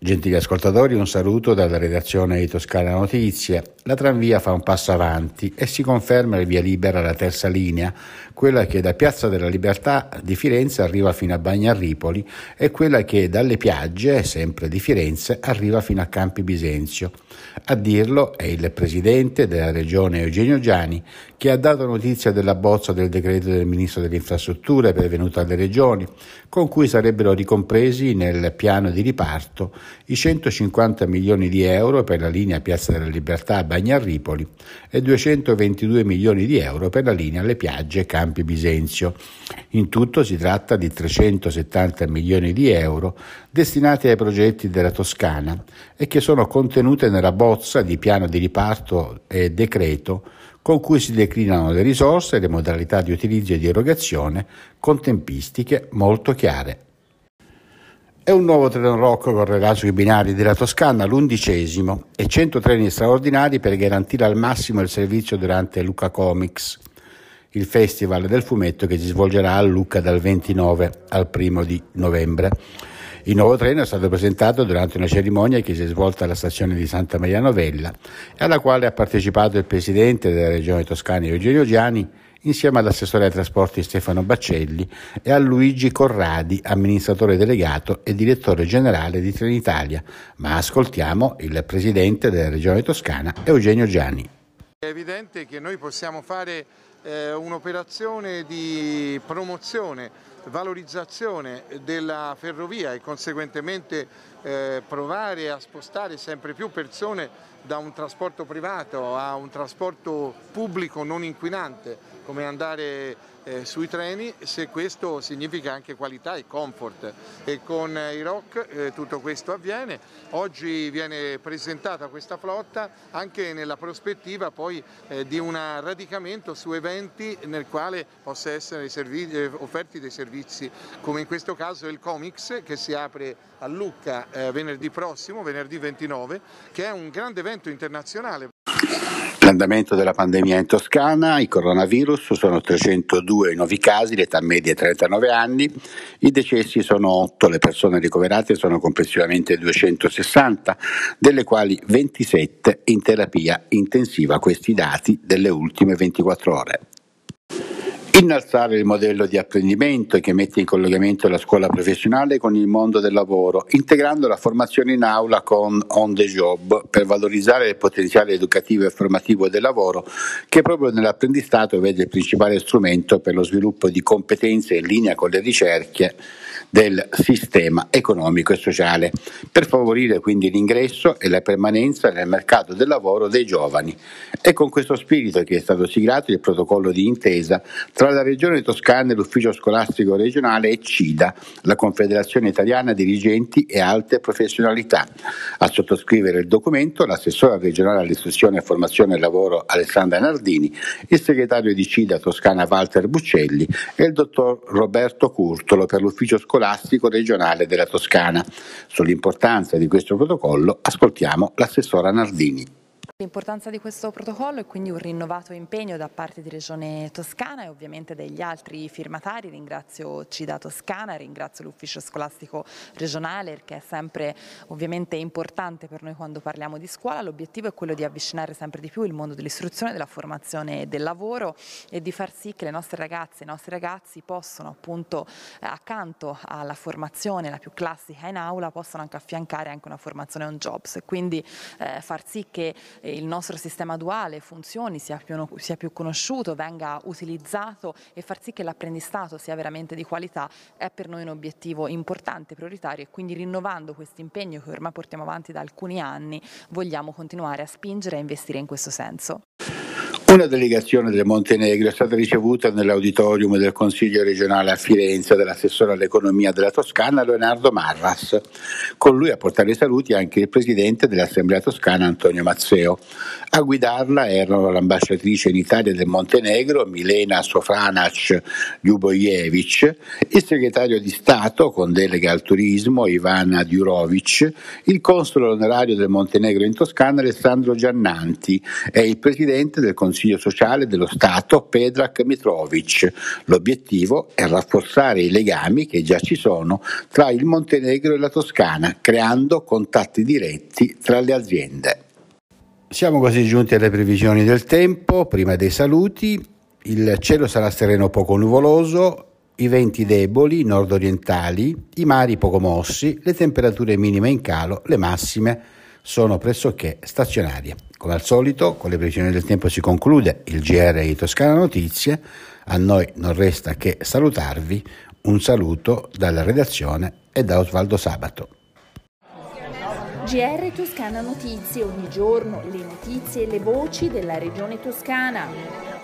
Gentili ascoltatori, un saluto dalla redazione di Toscana Notizie. La tranvia fa un passo avanti e si conferma il via libera alla terza linea, quella che da Piazza della Libertà di Firenze arriva fino a Bagnaripoli e quella che dalle Piagge, sempre di Firenze, arriva fino a Campi Bisenzio. A dirlo è il presidente della regione Eugenio Giani, che ha dato notizia della bozza del decreto del ministro delle Infrastrutture pervenuto alle regioni, con cui sarebbero ricompresi nel piano di riparto i 150 milioni di euro per la linea Piazza della Libertà a Bagnaripoli e 222 milioni di euro per la linea Le Piagge Campi Bisenzio. In tutto si tratta di 370 milioni di euro destinati ai progetti della Toscana e che sono contenute nella bozza di piano di riparto e decreto con cui si declinano le risorse e le modalità di utilizzo e di erogazione con tempistiche molto chiare. È un nuovo Trenrocco correrà sui binari della Toscana, l'11°, e 100 treni straordinari per garantire al massimo il servizio durante Lucca Comics, il festival del fumetto che si svolgerà a Lucca dal 29 al 1 di novembre. Il nuovo treno è stato presentato durante una cerimonia che si è svolta alla stazione di Santa Maria Novella e alla quale ha partecipato il presidente della regione toscana Eugenio Giani, insieme all'assessore ai trasporti Stefano Baccelli e a Luigi Corradi, amministratore delegato e direttore generale di Trenitalia. Ma ascoltiamo il presidente della regione toscana, Eugenio Giani. È evidente che noi possiamo fare un'operazione di promozione, valorizzazione della ferrovia e conseguentemente provare a spostare sempre più persone da un trasporto privato a un trasporto pubblico non inquinante, come andare sui treni, se questo significa anche qualità e comfort. E con i ROC tutto questo avviene. Oggi viene presentata questa flotta anche nella prospettiva poi di un radicamento su eventi nel quale possa essere offerti dei servizi, come in questo caso il Comics che si apre a Lucca venerdì prossimo, venerdì 29, che è un grande evento internazionale. L'andamento della pandemia in Toscana, il coronavirus, sono 302 nuovi casi, l'età media è 39 anni, i decessi sono 8, le persone ricoverate sono complessivamente 260, delle quali 27 in terapia intensiva, questi dati delle ultime 24 ore. Innalzare il modello di apprendimento che mette in collegamento la scuola professionale con il mondo del lavoro, integrando la formazione in aula con on the job per valorizzare il potenziale educativo e formativo del lavoro che proprio nell'apprendistato vede il principale strumento per lo sviluppo di competenze in linea con le ricerche del sistema economico e sociale, per favorire quindi l'ingresso e la permanenza nel mercato del lavoro dei giovani. È con questo spirito che è stato siglato il protocollo di intesa tra la Regione Toscana e l'Ufficio Scolastico Regionale e CIDA, la Confederazione Italiana Dirigenti e Alte Professionalità. A sottoscrivere il documento l'assessora regionale all'istruzione, formazione e lavoro Alessandra Nardini, il segretario di CIDA Toscana Walter Buccelli e il dottor Roberto Curtolo per l'Ufficio Scolastico Regionale della Toscana. Sull'importanza di questo protocollo ascoltiamo l'assessora Nardini. L'importanza di questo protocollo è quindi un rinnovato impegno da parte di Regione Toscana e ovviamente degli altri firmatari. Ringrazio CIDA Toscana, ringrazio l'Ufficio Scolastico Regionale, che è sempre ovviamente importante per noi quando parliamo di scuola. L'obiettivo è quello di avvicinare sempre di più il mondo dell'istruzione, della formazione e del lavoro e di far sì che le nostre ragazze e i nostri ragazzi possano, appunto, accanto alla formazione, la più classica in aula, possano anche affiancare anche una formazione on jobs e quindi far sì che il nostro sistema duale funzioni, sia più conosciuto, venga utilizzato e far sì che l'apprendistato sia veramente di qualità è per noi un obiettivo importante, prioritario, e quindi rinnovando questo impegno che ormai portiamo avanti da alcuni anni vogliamo continuare a spingere e investire in questo senso. Una delegazione del Montenegro è stata ricevuta nell'auditorium del Consiglio regionale a Firenze dall'assessore all'economia della Toscana Leonardo Marras. Con lui a portare i saluti anche il presidente dell'Assemblea Toscana Antonio Mazzeo. A guidarla erano l'ambasciatrice in Italia del Montenegro Milena Sofranac-Ljubojevic, il segretario di Stato con delega al turismo Ivana Djurovic, il console onorario del Montenegro in Toscana Alessandro Giannanti e il presidente del Consiglio sociale dello Stato Pedrak Mitrovic. L'obiettivo è rafforzare i legami che già ci sono tra il Montenegro e la Toscana, creando contatti diretti tra le aziende. Siamo quasi giunti alle previsioni del tempo. Prima dei saluti, il cielo sarà sereno poco nuvoloso, i venti deboli nord-orientali, i mari poco mossi, le temperature minime in calo, le massime sono pressoché stazionarie. Come al solito, con le previsioni del tempo si conclude il GR di Toscana Notizie. A noi non resta che salutarvi. Un saluto dalla redazione e da Osvaldo Sabato. GR Toscana Notizie, ogni giorno le notizie e le voci della regione toscana.